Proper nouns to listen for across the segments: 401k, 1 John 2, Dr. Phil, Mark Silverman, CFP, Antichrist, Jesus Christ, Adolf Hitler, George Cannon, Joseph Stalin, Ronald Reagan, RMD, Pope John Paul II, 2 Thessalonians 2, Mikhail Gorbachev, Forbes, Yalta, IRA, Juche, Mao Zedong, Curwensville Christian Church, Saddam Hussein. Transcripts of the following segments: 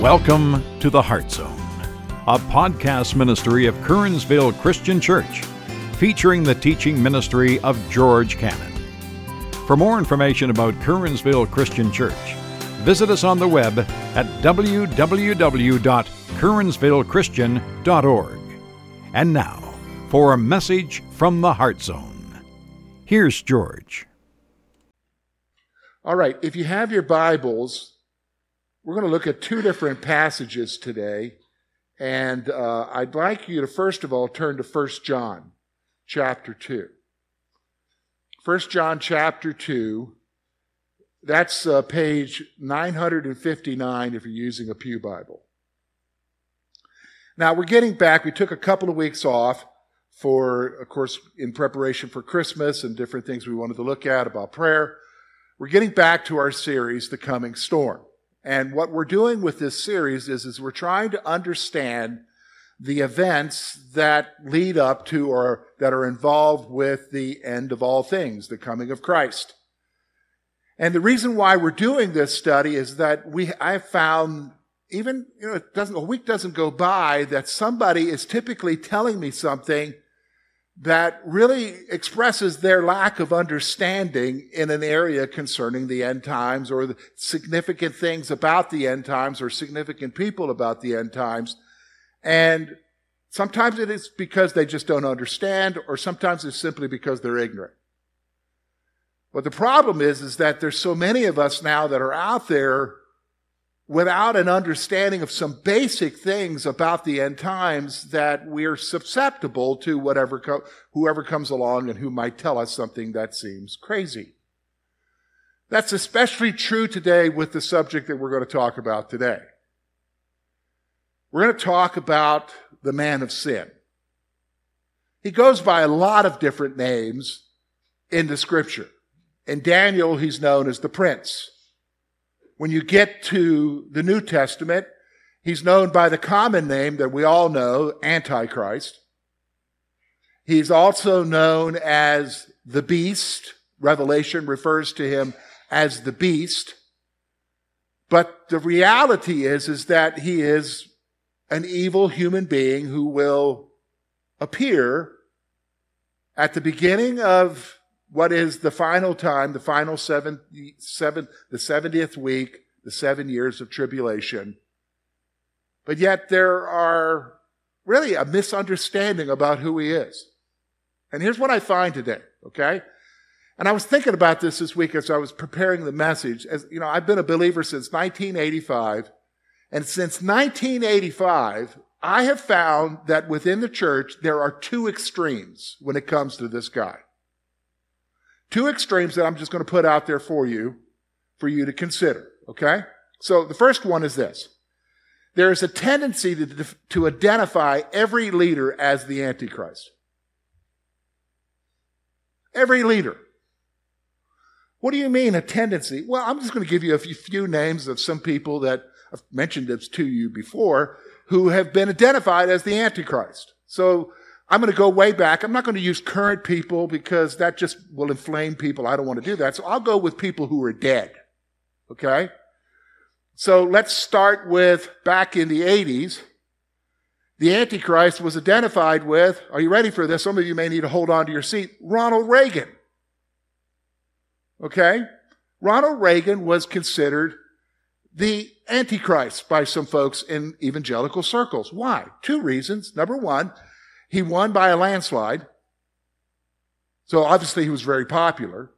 Welcome to The Heart Zone, a podcast ministry of Curwensville Christian Church, featuring the teaching ministry of George Cannon. For more information about Curwensville Christian Church, visit us on the web at www.curwensvillechristian.org. And now, for a message from The Heart Zone. Here's George. All right, if you have your Bibles, we're going to look at two different passages today, and I'd like you to first of all turn to 1 John chapter 2. 1 John chapter 2, that's page 959 if you're using a pew Bible. Now, we're getting back. We took a couple of weeks off for, of course, in preparation for Christmas and different things we wanted to look at about prayer. We're getting back to our series, The Coming Storm. And what we're doing with this series is we're trying to understand the events that lead up to or that are involved with the end of all things, the coming of Christ. And the reason why we're doing this study is that I found even, a week doesn't go by that somebody is typically telling me something that really expresses their lack of understanding in an area concerning the end times or the significant things about the end times or significant people about the end times. And sometimes it is because they just don't understand, or sometimes it's simply because they're ignorant. But the problem is that there's so many of us now that are out there without an understanding of some basic things about the end times that we're susceptible to whoever comes along and who might tell us something that seems crazy. That's especially true today with the subject that we're going to talk about today. We're going to talk about the man of sin. He goes by a lot of different names in the Scripture. In Daniel, he's known as the prince. When you get to the New Testament, he's known by the common name that we all know, Antichrist. He's also known as the beast. Revelation refers to him as the beast. But the reality is that he is an evil human being who will appear at the beginning of what is the final time, the final the 70th week, the 7 years of tribulation. But yet there are really a misunderstanding about who he is. And here's what I find today, okay? And I was thinking about this week as I was preparing the message. As you know, I've been a believer since 1985. And since 1985, I have found that within the church, there are two extremes when it comes to this guy. Two extremes that I'm just going to put out there for you to consider, okay? So the first one is this. There is a tendency to identify every leader as the Antichrist. Every leader. What do you mean a tendency? Well, I'm just going to give you a few names of some people that I've mentioned this to you before who have been identified as the Antichrist. So I'm going to go way back. I'm not going to use current people because that just will inflame people. I don't want to do that. So I'll go with people who are dead. Okay? So let's start with back in the 80s. The Antichrist was identified with, are you ready for this? Some of you may need to hold on to your seat. Ronald Reagan. Okay? Ronald Reagan was considered the Antichrist by some folks in evangelical circles. Why? Two reasons. Number one, he won by a landslide, so obviously he was very popular.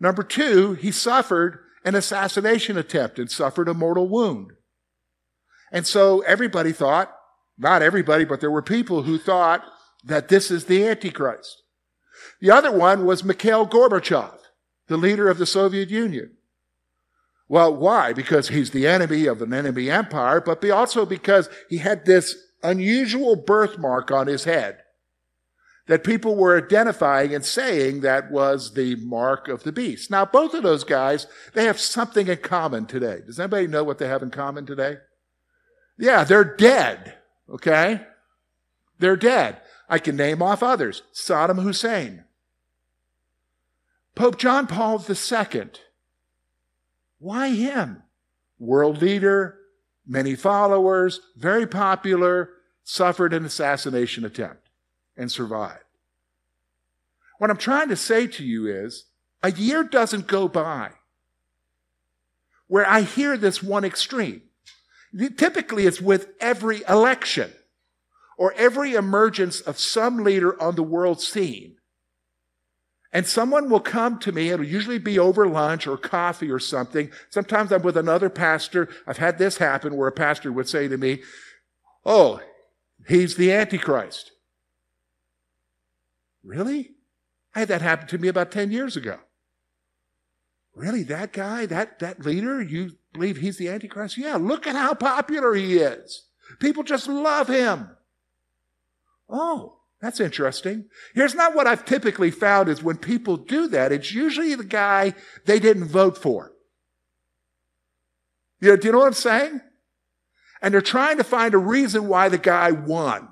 Number two, he suffered an assassination attempt and suffered a mortal wound. And so everybody thought, not everybody, but there were people who thought that this is the Antichrist. The other one was Mikhail Gorbachev, the leader of the Soviet Union. Well, why? Because he's the enemy of an enemy empire, but also because he had this unusual birthmark on his head that people were identifying and saying that was the mark of the beast. Now, both of those guys, they have something in common today. Does anybody know what they have in common today? Yeah, they're dead, okay? They're dead. I can name off others. Saddam Hussein. Pope John Paul II. Why him? World leader, many followers, very popular, suffered an assassination attempt and survived. What I'm trying to say to you is, a year doesn't go by where I hear this one extreme. Typically, it's with every election or every emergence of some leader on the world scene. And someone will come to me, it'll usually be over lunch or coffee or something. Sometimes I'm with another pastor. I've had this happen where a pastor would say to me, "Oh, he's the Antichrist." Really? I had that happen to me about 10 years ago. Really, that guy, that leader, you believe he's the Antichrist? Yeah, look at how popular he is. People just love him. Oh, that's interesting. Here's not what I've typically found is when people do that, it's usually the guy they didn't vote for. Do you know what I'm saying? And they're trying to find a reason why the guy won.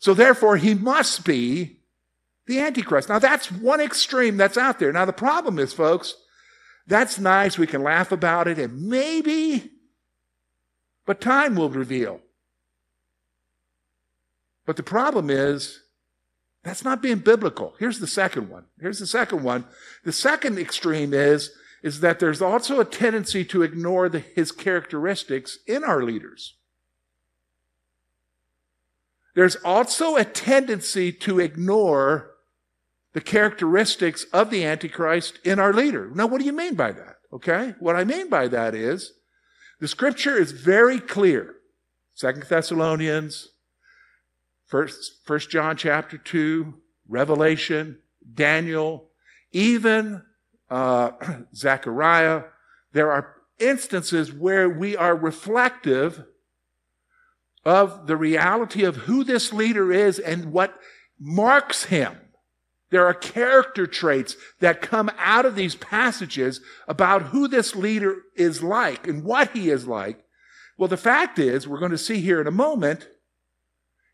So therefore, he must be the Antichrist. Now, that's one extreme that's out there. Now, the problem is, folks, that's nice. We can laugh about it, and maybe, but time will reveal. But the problem is, that's not being biblical. Here's the second one. The second extreme is that there's also a tendency to ignore his characteristics in our leaders. There's also a tendency to ignore the characteristics of the Antichrist in our leader. Now, what do you mean by that? Okay? What I mean by that is, the scripture is very clear. 2 Thessalonians, 1 John chapter 2, Revelation, Daniel, even Zechariah. There are instances where we are reflective of the reality of who this leader is and what marks him. There are character traits that come out of these passages about who this leader is like and what he is like. Well, the fact is, we're going to see here in a moment,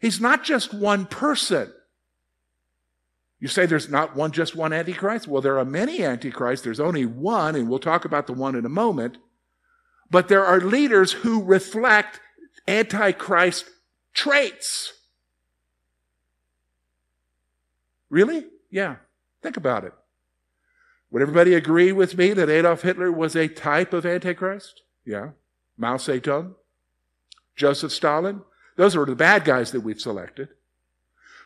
he's not just one person. You say there's not just one Antichrist? Well, there are many Antichrists. There's only one, and we'll talk about the one in a moment. But there are leaders who reflect Antichrist traits. Really? Yeah, think about it. Would everybody agree with me that Adolf Hitler was a type of Antichrist? Yeah. Mao Zedong, Joseph Stalin, those are the bad guys that we've selected.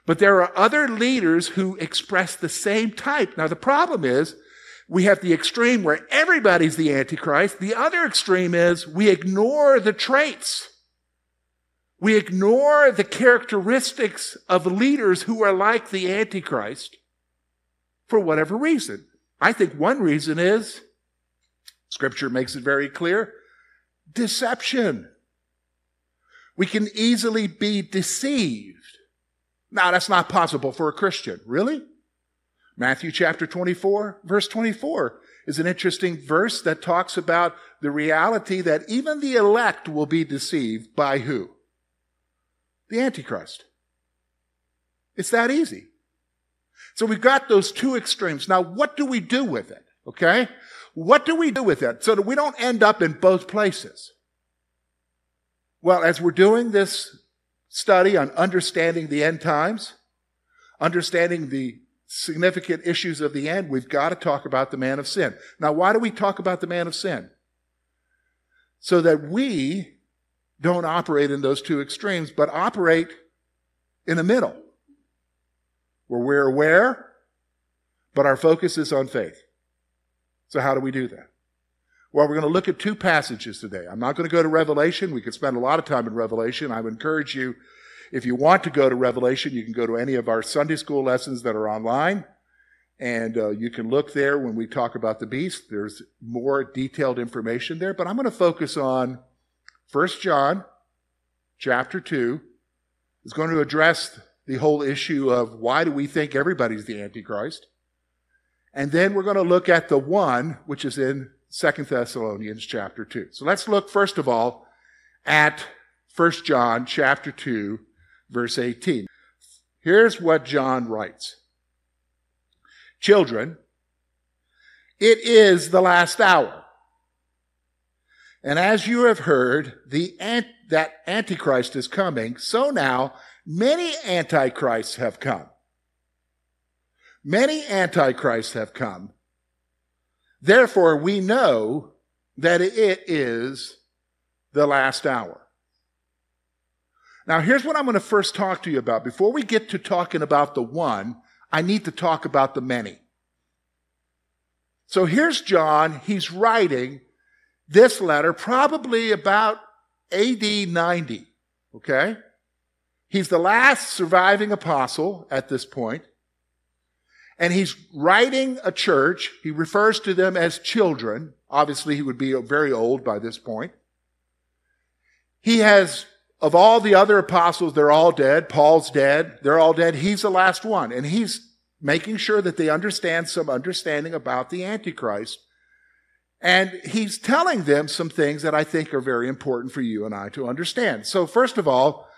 But there are other leaders who express the same type. Now, the problem is, we have the extreme where everybody's the Antichrist. The other extreme is we ignore the traits. We ignore the characteristics of leaders who are like the Antichrist for whatever reason. I think one reason is, Scripture makes it very clear, deception. We can easily be deceived. Now, that's not possible for a Christian. Really? Matthew chapter 24, verse 24 is an interesting verse that talks about the reality that even the elect will be deceived by who? The Antichrist. It's that easy. So we've got those two extremes. Now, what do we do with it? Okay? What do we do with it so that we don't end up in both places? Well, as we're doing this study on understanding the end times, understanding the significant issues of the end, we've got to talk about the man of sin. Now, why do we talk about the man of sin? So that we don't operate in those two extremes, but operate in the middle, where we're aware, but our focus is on faith. So how do we do that? Well, we're going to look at two passages today. I'm not going to go to Revelation. We could spend a lot of time in Revelation. I would encourage you, if you want to go to Revelation, you can go to any of our Sunday school lessons that are online, and you can look there when we talk about the beast. There's more detailed information there, but I'm going to focus on 1 John chapter 2 is going to address the whole issue of why do we think everybody's the Antichrist. And then we're going to look at the one, which is in 2 Thessalonians chapter 2. So let's look, first of all, at 1 John chapter 2, verse 18. Here's what John writes. "Children, it is the last hour. And as you have heard, that Antichrist is coming, so now many Antichrists have come. Many Antichrists have come. Therefore, we know that it is the last hour. Now, here's what I'm going to first talk to you about. Before we get to talking about the one, I need to talk about the many. So here's John. He's writing this letter probably about AD 90, okay? He's the last surviving apostle at this point, and he's writing a church. He refers to them as children. Obviously, he would be very old by this point. He has... Of all the other apostles, they're all dead. Paul's dead. They're all dead. He's the last one. And he's making sure that they understand some understanding about the Antichrist. And he's telling them some things that I think are very important for you and I to understand. So first of all,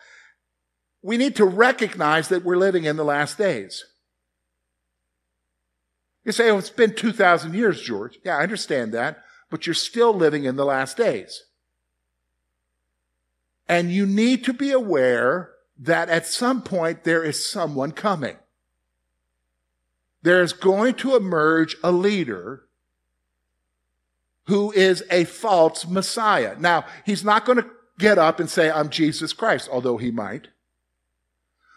we need to recognize that we're living in the last days. You say, oh, it's been 2,000 years, George. Yeah, I understand that. But you're still living in the last days. And you need to be aware that at some point there is someone coming. There is going to emerge a leader who is a false Messiah. Now, he's not going to get up and say, I'm Jesus Christ, although he might.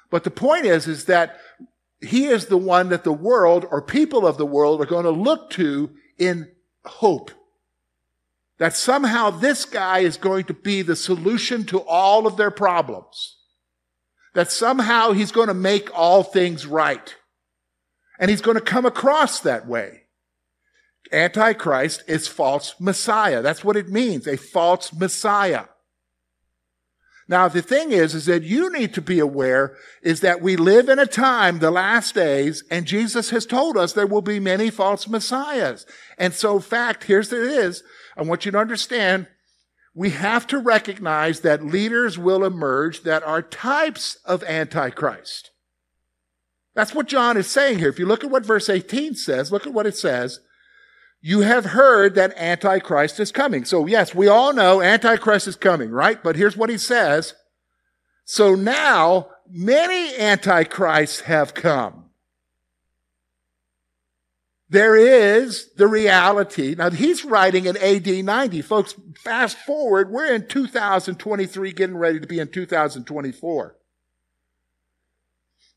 But the point is that he is the one that the world or people of the world are going to look to in hope. That somehow this guy is going to be the solution to all of their problems. That somehow he's going to make all things right. And he's going to come across that way. Antichrist is false Messiah. That's what it means, a false Messiah. Now, the thing is that you need to be aware is that we live in a time, the last days, and Jesus has told us there will be many false Messiahs. And so, fact, here's what it is. I want you to understand, we have to recognize that leaders will emerge that are types of Antichrist. That's what John is saying here. If you look at what verse 18 says, look at what it says. You have heard that Antichrist is coming. So yes, we all know Antichrist is coming, right? But here's what he says. So now many Antichrists have come. There is the reality. Now, he's writing in AD 90. Folks, fast forward, we're in 2023, getting ready to be in 2024.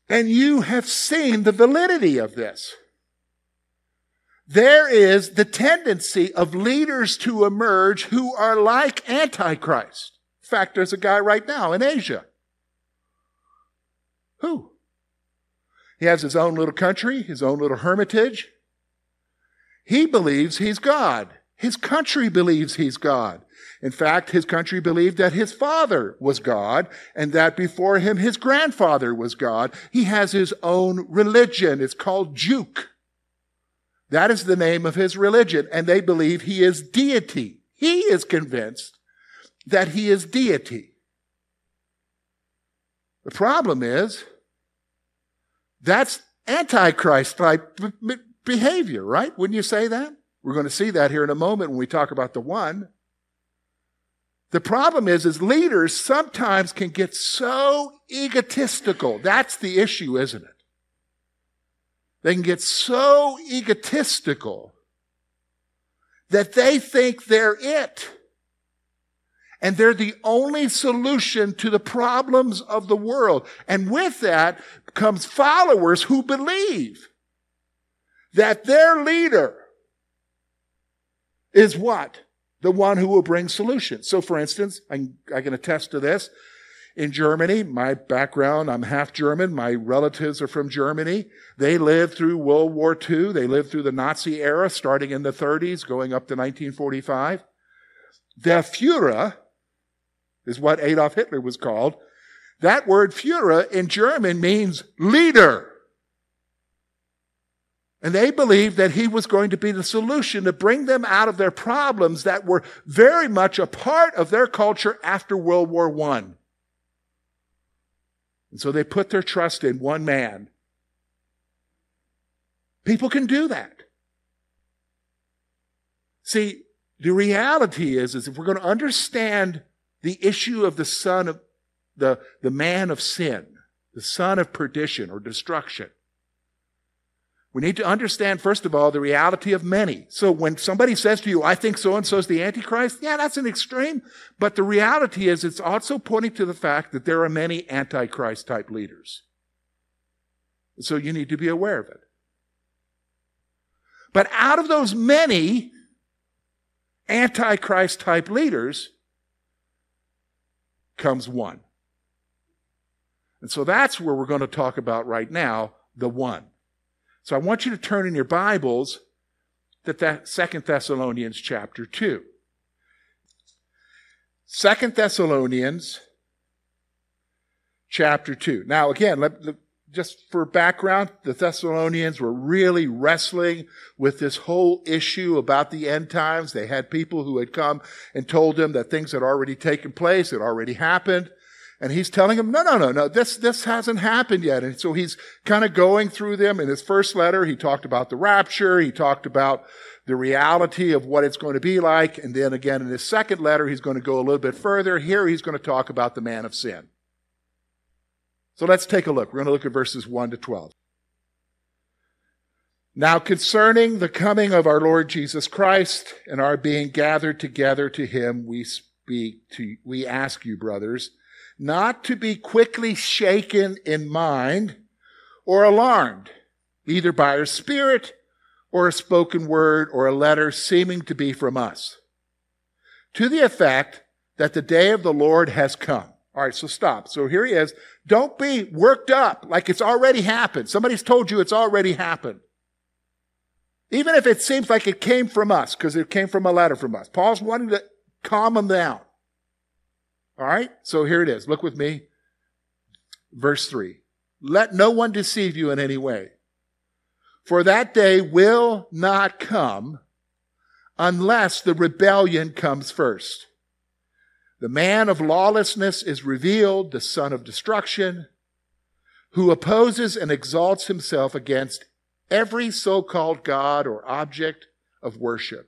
And you have seen the validity of this. There is the tendency of leaders to emerge who are like Antichrist. In fact, there's a guy right now in Asia. Who? He has his own little country, his own little hermitage. He believes he's God. His country believes he's God. In fact, his country believed that his father was God and that before him his grandfather was God. He has his own religion. It's called Juche. That is the name of his religion, and they believe he is deity. He is convinced that he is deity. The problem is that's Antichrist-type behavior, right? Wouldn't you say that? We're going to see that here in a moment when we talk about the one. The problem is leaders sometimes can get so egotistical. That's the issue, isn't it? They can get so egotistical that they think they're it. And they're the only solution to the problems of the world. And with that comes followers who believe that their leader is what? The one who will bring solutions. So for instance, I can attest to this. In Germany, my background, I'm half German. My relatives are from Germany. They lived through World War II. They lived through the Nazi era, starting in the 30s, going up to 1945. Der Führer is what Adolf Hitler was called. That word Führer in German means leader. And they believed that he was going to be the solution to bring them out of their problems that were very much a part of their culture after World War I. And so they put their trust in one man. People can do that. See, The reality is if we're going to understand the issue of the son of the man of sin, the son of perdition or destruction, we need to understand, first of all, the reality of many. So when somebody says to you, I think so-and-so is the Antichrist, yeah, that's an extreme. But the reality is it's also pointing to the fact that there are many Antichrist-type leaders. So you need to be aware of it. But out of those many Antichrist-type leaders comes one. And so that's where we're going to talk about right now, the one. So I want you to turn in your Bibles to 2 Thessalonians chapter 2. 2 Thessalonians chapter 2. Now again, just for background, the Thessalonians were really wrestling with this whole issue about the end times. They had people who had come and told them that things had already taken place, had already happened. And he's telling them, no, this hasn't happened yet. And so he's kind of going through them. In his first letter, he talked about the rapture. He talked about the reality of what it's going to be like. And then again, in his second letter, he's going to go a little bit further. Here, he's going to talk about the man of sin. So let's take a look. We're going to look at verses 1 to 12. Now concerning the coming of our Lord Jesus Christ and our being gathered together to him, we ask you, brothers, not to be quickly shaken in mind or alarmed, either by a spirit or a spoken word or a letter seeming to be from us, to the effect that the day of the Lord has come. All right, so stop. So here he is. Don't be worked up like it's already happened. Somebody's told you it's already happened. Even if it seems like it came from us, because it came from a letter from us. Paul's wanting to calm them down. All right, so here it is. Look with me. Verse 3. Let no one deceive you in any way, for that day will not come unless the rebellion comes first. The man of lawlessness is revealed, the son of destruction, who opposes and exalts himself against every so-called God or object of worship,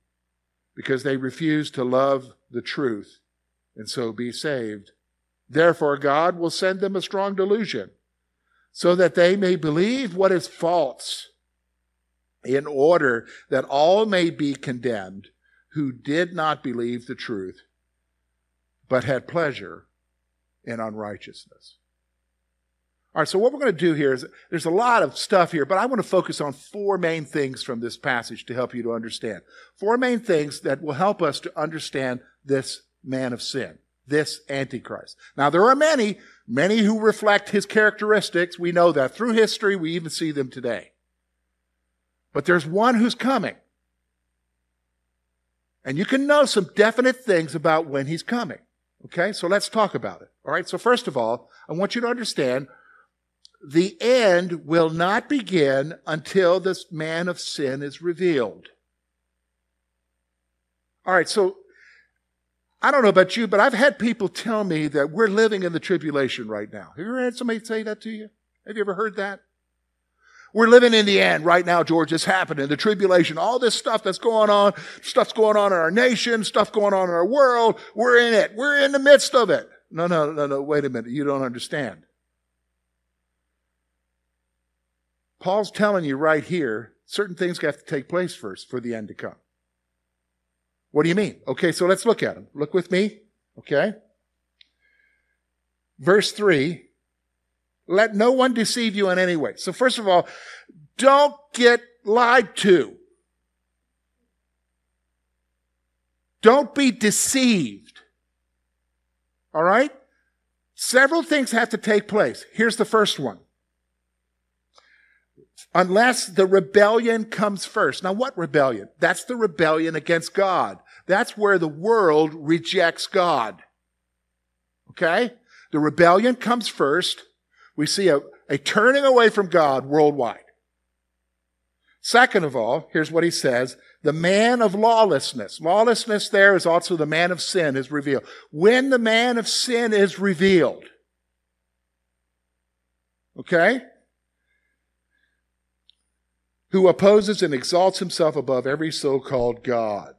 because they refuse to love the truth and so be saved. Therefore, God will send them a strong delusion, so that they may believe what is false, in order that all may be condemned who did not believe the truth, but had pleasure in unrighteousness. All right, so what we're going to do here is, there's a lot of stuff here, but I want to focus on four main things from this passage to help you to understand. Four main things that will help us to understand this man of sin, this Antichrist. Now, there are many who reflect his characteristics. We know that through history, we even see them today. But there's one who's coming. And you can know some definite things about when he's coming. Okay, so let's talk about it. All right, so first of all, I want you to understand the end will not begin until this man of sin is revealed. All right, so I don't know about you, but I've had people tell me that we're living in the tribulation right now. Have you ever had somebody say that to you? Have you ever heard that? We're living in the end right now, George. It's happening. The tribulation, all this stuff that's going on, stuff's going on in our nation, stuff going on in our world. We're in it. We're in the midst of it. No. Wait a minute. You don't understand. Paul's telling you right here, certain things have to take place first for the end to come. What do you mean? Okay, so let's look at them. Look with me, okay? Verse 3, let no one deceive you in any way. So first of all, don't get lied to. Don't be deceived. All right? Several things have to take place. Here's the first one. Unless the rebellion comes first. Now, what rebellion? That's the rebellion against God. That's where the world rejects God. Okay? The rebellion comes first. We see a turning away from God worldwide. Second of all, here's what he says, the man of lawlessness. Lawlessness there is also the man of sin is revealed. When the man of sin is revealed, okay, who opposes and exalts himself above every so-called God.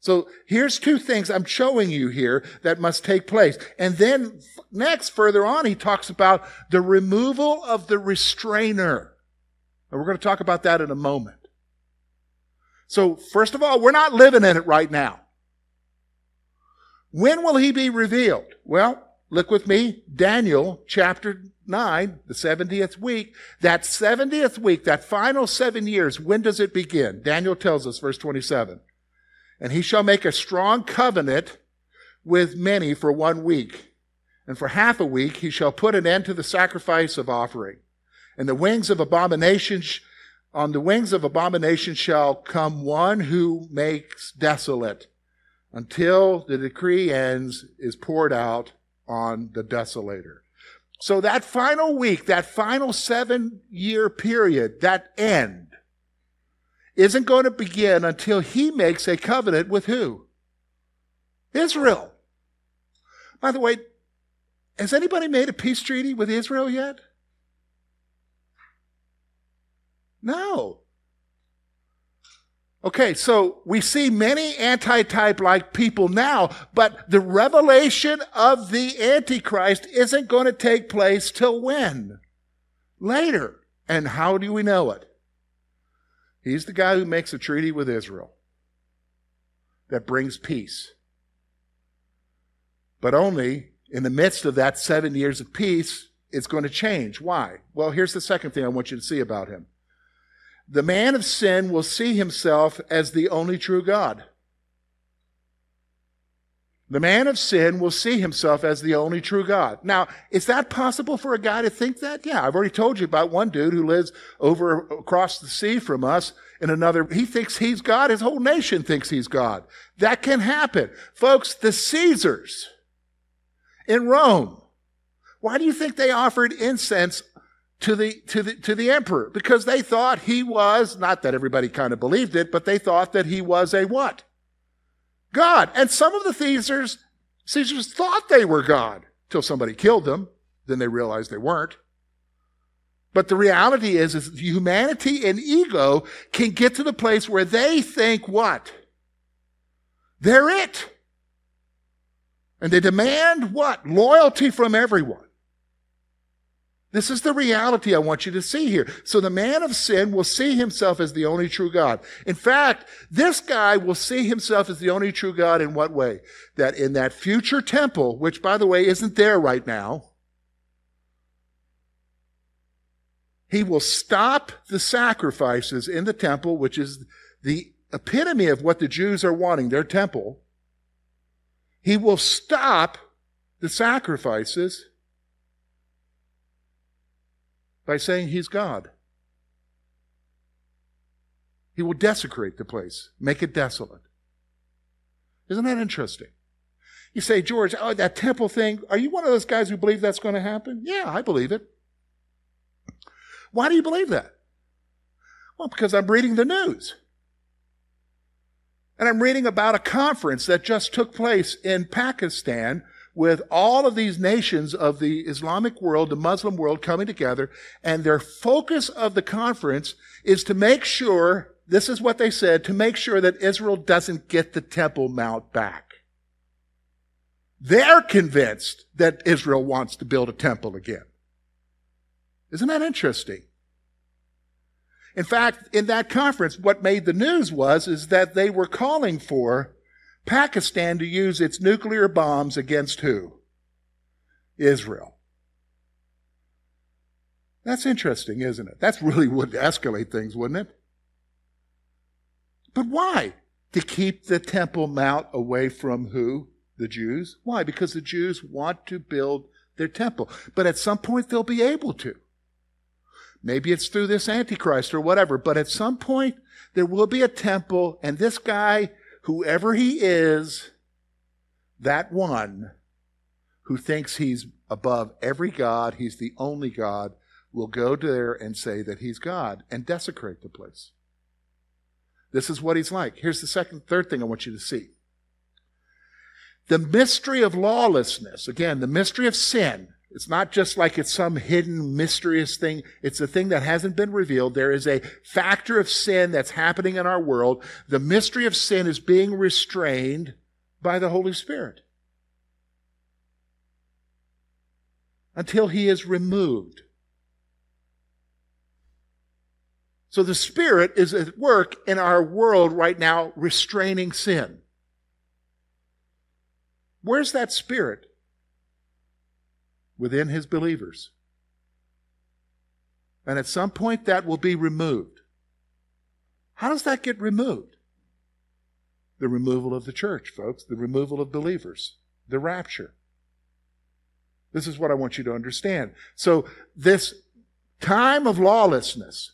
So here's two things I'm showing you here that must take place. And then next, further on, he talks about the removal of the restrainer. And we're going to talk about that in a moment. So, first of all, we're not living in it right now. When will he be revealed? Well, look with me, Daniel chapter 9, the 70th week. That 70th week, that final 7 years, when does it begin? Daniel tells us, verse 27. And he shall make a strong covenant with many for 1 week. And for half a week he shall put an end to the sacrifice of offering. And the wings of abomination on the wings of abomination shall come one who makes desolate until the decree ends is poured out on the desolator. So that final week, that final 7 year period, that end, isn't going to begin until he makes a covenant with who? Israel. By the way, has anybody made a peace treaty with Israel yet? No. Okay, so we see many anti-type-like people now, but the revelation of the Antichrist isn't going to take place till when? Later. And how do we know it? He's the guy who makes a treaty with Israel that brings peace. But only in the midst of that 7 years of peace, it's going to change. Why? Well, here's the second thing I want you to see about him. The man of sin will see himself as the only true God. The man of sin will see himself as the only true God. Now, is that possible for a guy to think that? Yeah, I've already told you about one dude who lives over across the sea from us in another. He thinks he's God. His whole nation thinks he's God. That can happen. Folks, the Caesars in Rome, why do you think they offered incense to the emperor? Because they thought he was, not that everybody kind of believed it, but they thought that he was a what? God. And some of the Caesars thought they were God till somebody killed them. Then they realized they weren't. But the reality is humanity and ego can get to the place where they think what? They're it. And they demand what? Loyalty from everyone. This is the reality I want you to see here. So the man of sin will see himself as the only true God. In fact, this guy will see himself as the only true God in what way? That in that future temple, which by the way isn't there right now, he will stop the sacrifices in the temple, which is the epitome of what the Jews are wanting, their temple. He will stop the sacrifices by saying he's God. He will desecrate the place, make it desolate. Isn't that interesting? You say, George, oh, that temple thing, are you one of those guys who believe that's going to happen? Yeah, I believe it. Why do you believe that? Well, because I'm reading the news. And I'm reading about a conference that just took place in Pakistan with all of these nations of the Islamic world, the Muslim world coming together, and their focus of the conference is to make sure, this is what they said, to make sure that Israel doesn't get the Temple Mount back. They're convinced that Israel wants to build a temple again. Isn't that interesting? In fact, in that conference, what made the news was that they were calling for Pakistan to use its nuclear bombs against who? Israel. That's interesting, isn't it? That really would escalate things, wouldn't it? But why? To keep the Temple Mount away from who? The Jews. Why? Because the Jews want to build their temple. But at some point they'll be able to. Maybe it's through this Antichrist or whatever, but at some point there will be a temple, and this guy, whoever he is, that one who thinks he's above every god, he's the only god, will go there and say that he's God and desecrate the place. This is what he's like. Here's the third thing I want you to see. The mystery of lawlessness, again, the mystery of sin, it's not just like it's some hidden, mysterious thing. It's a thing that hasn't been revealed. There is a factor of sin that's happening in our world. The mystery of sin is being restrained by the Holy Spirit until he is removed. So the Spirit is at work in our world right now, restraining sin. Where's that Spirit? Within his believers. And at some point that will be removed. How does that get removed? The removal of the church, folks. The removal of believers. The rapture. This is what I want you to understand. So this time of lawlessness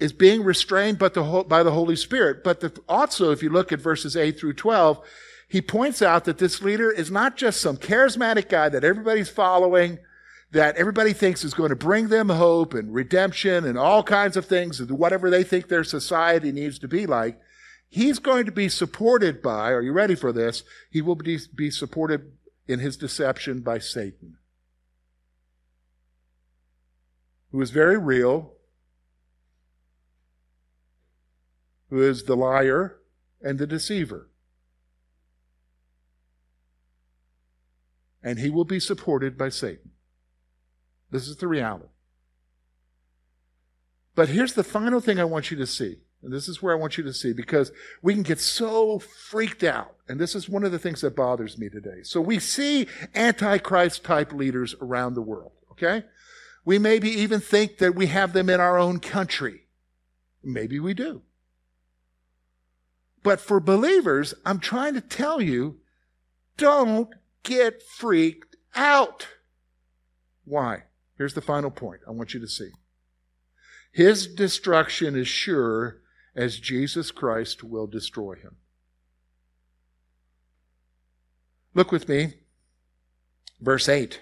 is being restrained by the Holy Spirit. But also, if you look at verses 8 through 12, he points out that this leader is not just some charismatic guy that everybody's following, that everybody thinks is going to bring them hope and redemption and all kinds of things, whatever they think their society needs to be like. He's going to be supported by, are you ready for this? He will be supported in his deception by Satan, who is very real, who is the liar and the deceiver. And he will be supported by Satan. This is the reality. But here's the final thing I want you to see. And this is where I want you to see, because we can get so freaked out. And this is one of the things that bothers me today. So we see Antichrist-type leaders around the world, okay? We maybe even think that we have them in our own country. Maybe we do. But for believers, I'm trying to tell you, don't get freaked out. Why? Here's the final point I want you to see. His destruction is sure, as Jesus Christ will destroy him. Look with me, verse 8.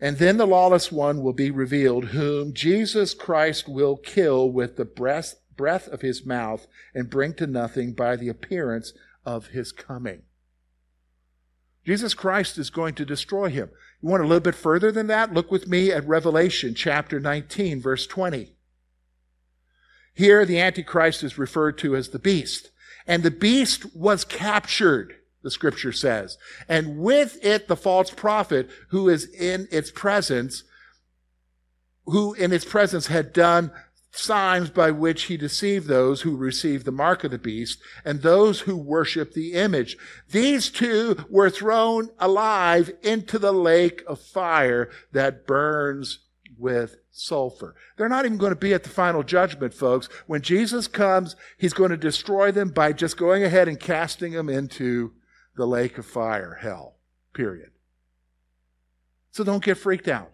And then the lawless one will be revealed, whom Jesus Christ will kill with the breath of his mouth and bring to nothing by the appearance of his coming. Jesus Christ is going to destroy him. You want a little bit further than that? Look with me at Revelation chapter 19, verse 20. Here, the Antichrist is referred to as the beast. And the beast was captured, the scripture says. And with it, the false prophet who in its presence had done signs by which he deceived those who received the mark of the beast and those who worship the image. These two were thrown alive into the lake of fire that burns with sulfur. They're not even going to be at the final judgment, folks. When Jesus comes, he's going to destroy them by just going ahead and casting them into the lake of fire, hell, period. So don't get freaked out.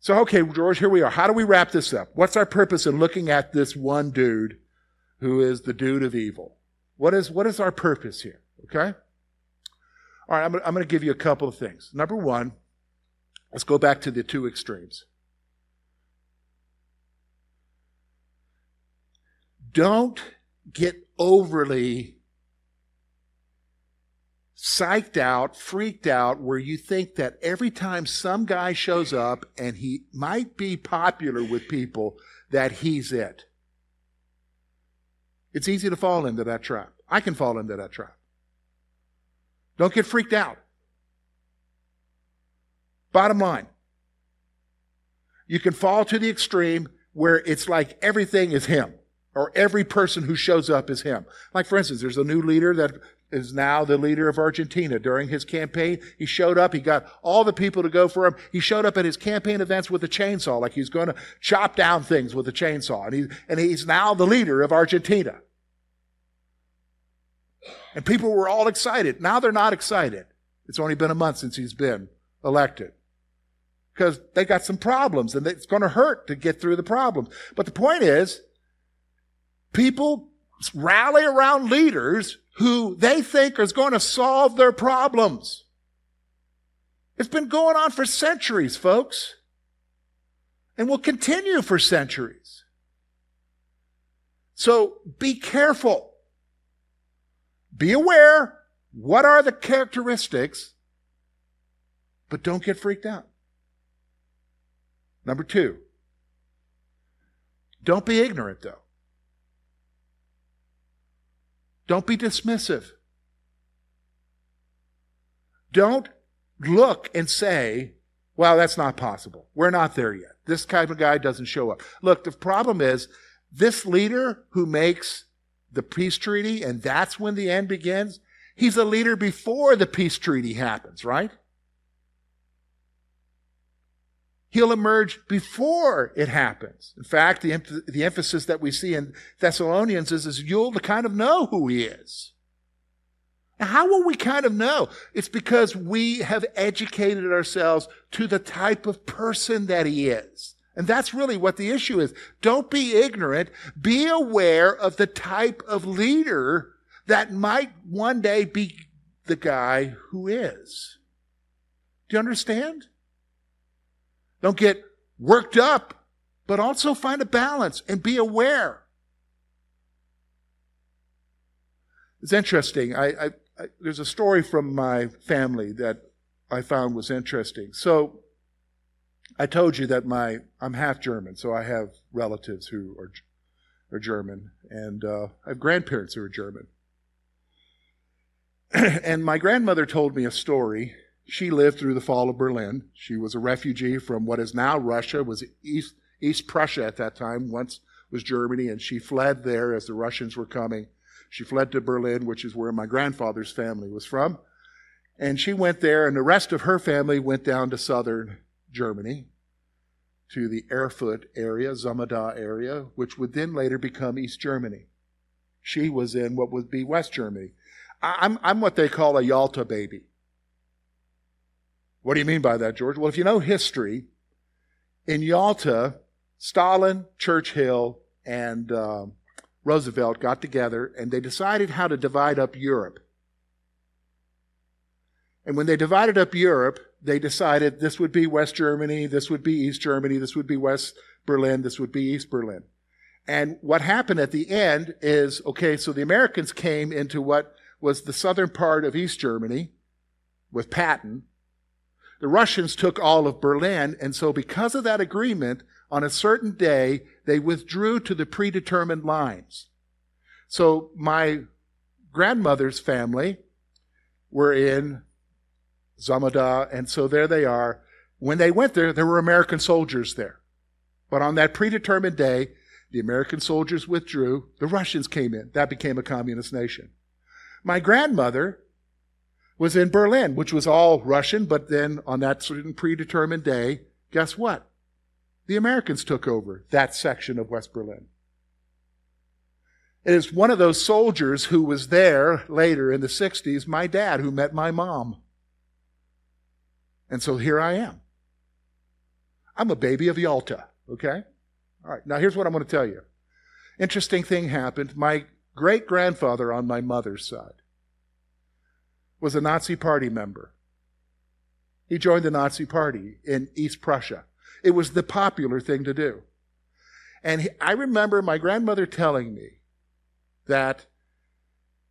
So, okay, George, here we are. How do we wrap this up? What's our purpose in looking at this one dude who is the dude of evil? What is our purpose here, okay? All right, I'm going to give you a couple of things. Number one, let's go back to the two extremes. Don't get overly psyched out, freaked out, where you think that every time some guy shows up and he might be popular with people, that he's it. It's easy to fall into that trap. I can fall into that trap. Don't get freaked out. Bottom line, you can fall to the extreme where it's like everything is him or every person who shows up is him. Like, for instance, there's a new leader that is now the leader of Argentina. During his campaign, he showed up. He got all the people to go for him. He showed up at his campaign events with a chainsaw, like he's going to chop down things with a chainsaw. And he's now the leader of Argentina. And people were all excited. Now they're not excited. It's only been a month since he's been elected, because they got some problems, and it's going to hurt to get through the problems. But the point is, people rally around leaders who they think is going to solve their problems. It's been going on for centuries, folks, and will continue for centuries. So be careful. Be aware. What are the characteristics? But don't get freaked out. Number two, don't be ignorant, though. Don't be dismissive. Don't look and say, well, that's not possible. We're not there yet. This type of guy doesn't show up. Look, the problem is this leader who makes the peace treaty, and that's when the end begins, he's a leader before the peace treaty happens, right? He'll emerge before it happens. In fact, the emphasis that we see in Thessalonians is you'll kind of know who he is. Now, how will we kind of know? It's because we have educated ourselves to the type of person that he is. And that's really what the issue is. Don't be ignorant. Be aware of the type of leader that might one day be the guy who is. Do you understand? Don't get worked up, but also find a balance and be aware. It's interesting. There's a story from my family that I found was interesting. So I told you that I'm half German, so I have relatives who are German, and I have grandparents who are German. And my grandmother told me a story. She lived through the fall of Berlin. She was a refugee from what is now Russia, was East Prussia at that time, once was Germany, and she fled there as the Russians were coming. She fled to Berlin, which is where my grandfather's family was from. And she went there, and the rest of her family went down to southern Germany, to the Erfurt area, Zumeda area, which would then later become East Germany. She was in what would be West Germany. I'm what they call a Yalta baby. What do you mean by that, George? Well, if you know history, in Yalta, Stalin, Churchill, and Roosevelt got together, and they decided how to divide up Europe. And when they divided up Europe, they decided this would be West Germany, this would be East Germany, this would be West Berlin, this would be East Berlin. And what happened at the end is, okay, so the Americans came into what was the southern part of East Germany with Patton. The Russians took all of Berlin, and so because of that agreement, on a certain day, they withdrew to the predetermined lines. So my grandmother's family were in Zumeda, and so there they are. When they went there were American soldiers there. But on that predetermined day, the American soldiers withdrew. The Russians came in. That became a communist nation. My grandmother was in Berlin, which was all Russian, but then on that certain predetermined day, guess what? The Americans took over that section of West Berlin. It is one of those soldiers who was there later in the 60s, my dad, who met my mom. And so here I am. I'm a baby of Yalta, okay? All right, now here's what I'm going to tell you. Interesting thing happened. My great-grandfather on my mother's side was a Nazi Party member. He joined the Nazi Party in East Prussia. It was the popular thing to do. And I remember my grandmother telling me that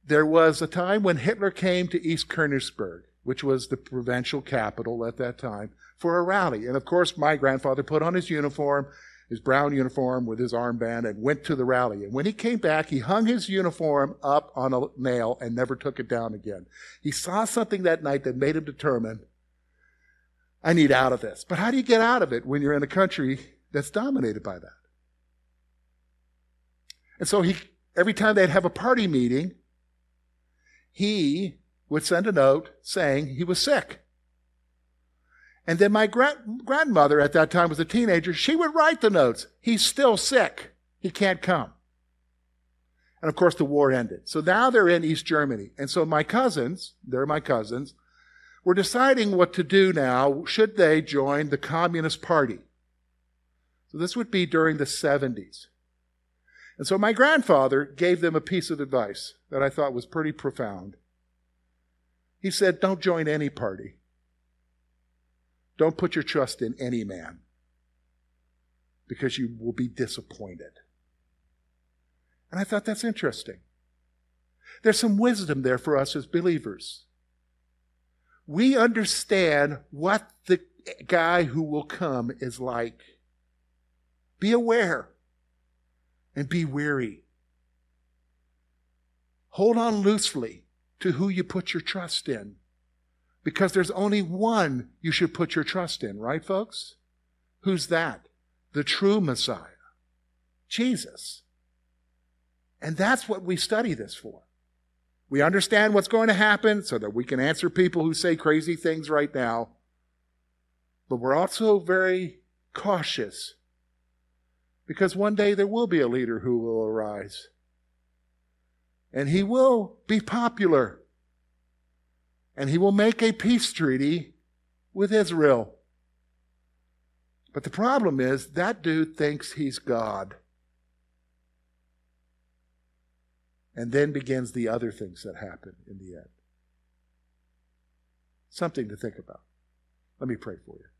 there was a time when Hitler came to East Königsberg, which was the provincial capital at that time, for a rally. And of course, my grandfather put on his uniform, his brown uniform with his armband, and went to the rally. And when he came back, he hung his uniform up on a nail and never took it down again. He saw something that night that made him determined, I need out of this. But how do you get out of it when you're in a country that's dominated by that? And so every time they'd have a party meeting, he would send a note saying he was sick. And then my grandmother at that time was a teenager. She would write the notes. He's still sick. He can't come. And of course, the war ended. So now they're in East Germany. And so my cousins, were deciding what to do now. Should they join the Communist Party? So this would be during the 70s. And so my grandfather gave them a piece of advice that I thought was pretty profound. He said, don't join any party. Don't put your trust in any man, because you will be disappointed. And I thought that's interesting. There's some wisdom there for us as believers. We understand what the guy who will come is like. Be aware and be wary. Hold on loosely to who you put your trust in, because there's only one you should put your trust in, right, folks? Who's that? The true Messiah, Jesus. And that's what we study this for. We understand what's going to happen so that we can answer people who say crazy things right now. But we're also very cautious, because one day there will be a leader who will arise. And he will be popular. And he will make a peace treaty with Israel. But the problem is that dude thinks he's God. And then begins the other things that happen in the end. Something to think about. Let me pray for you.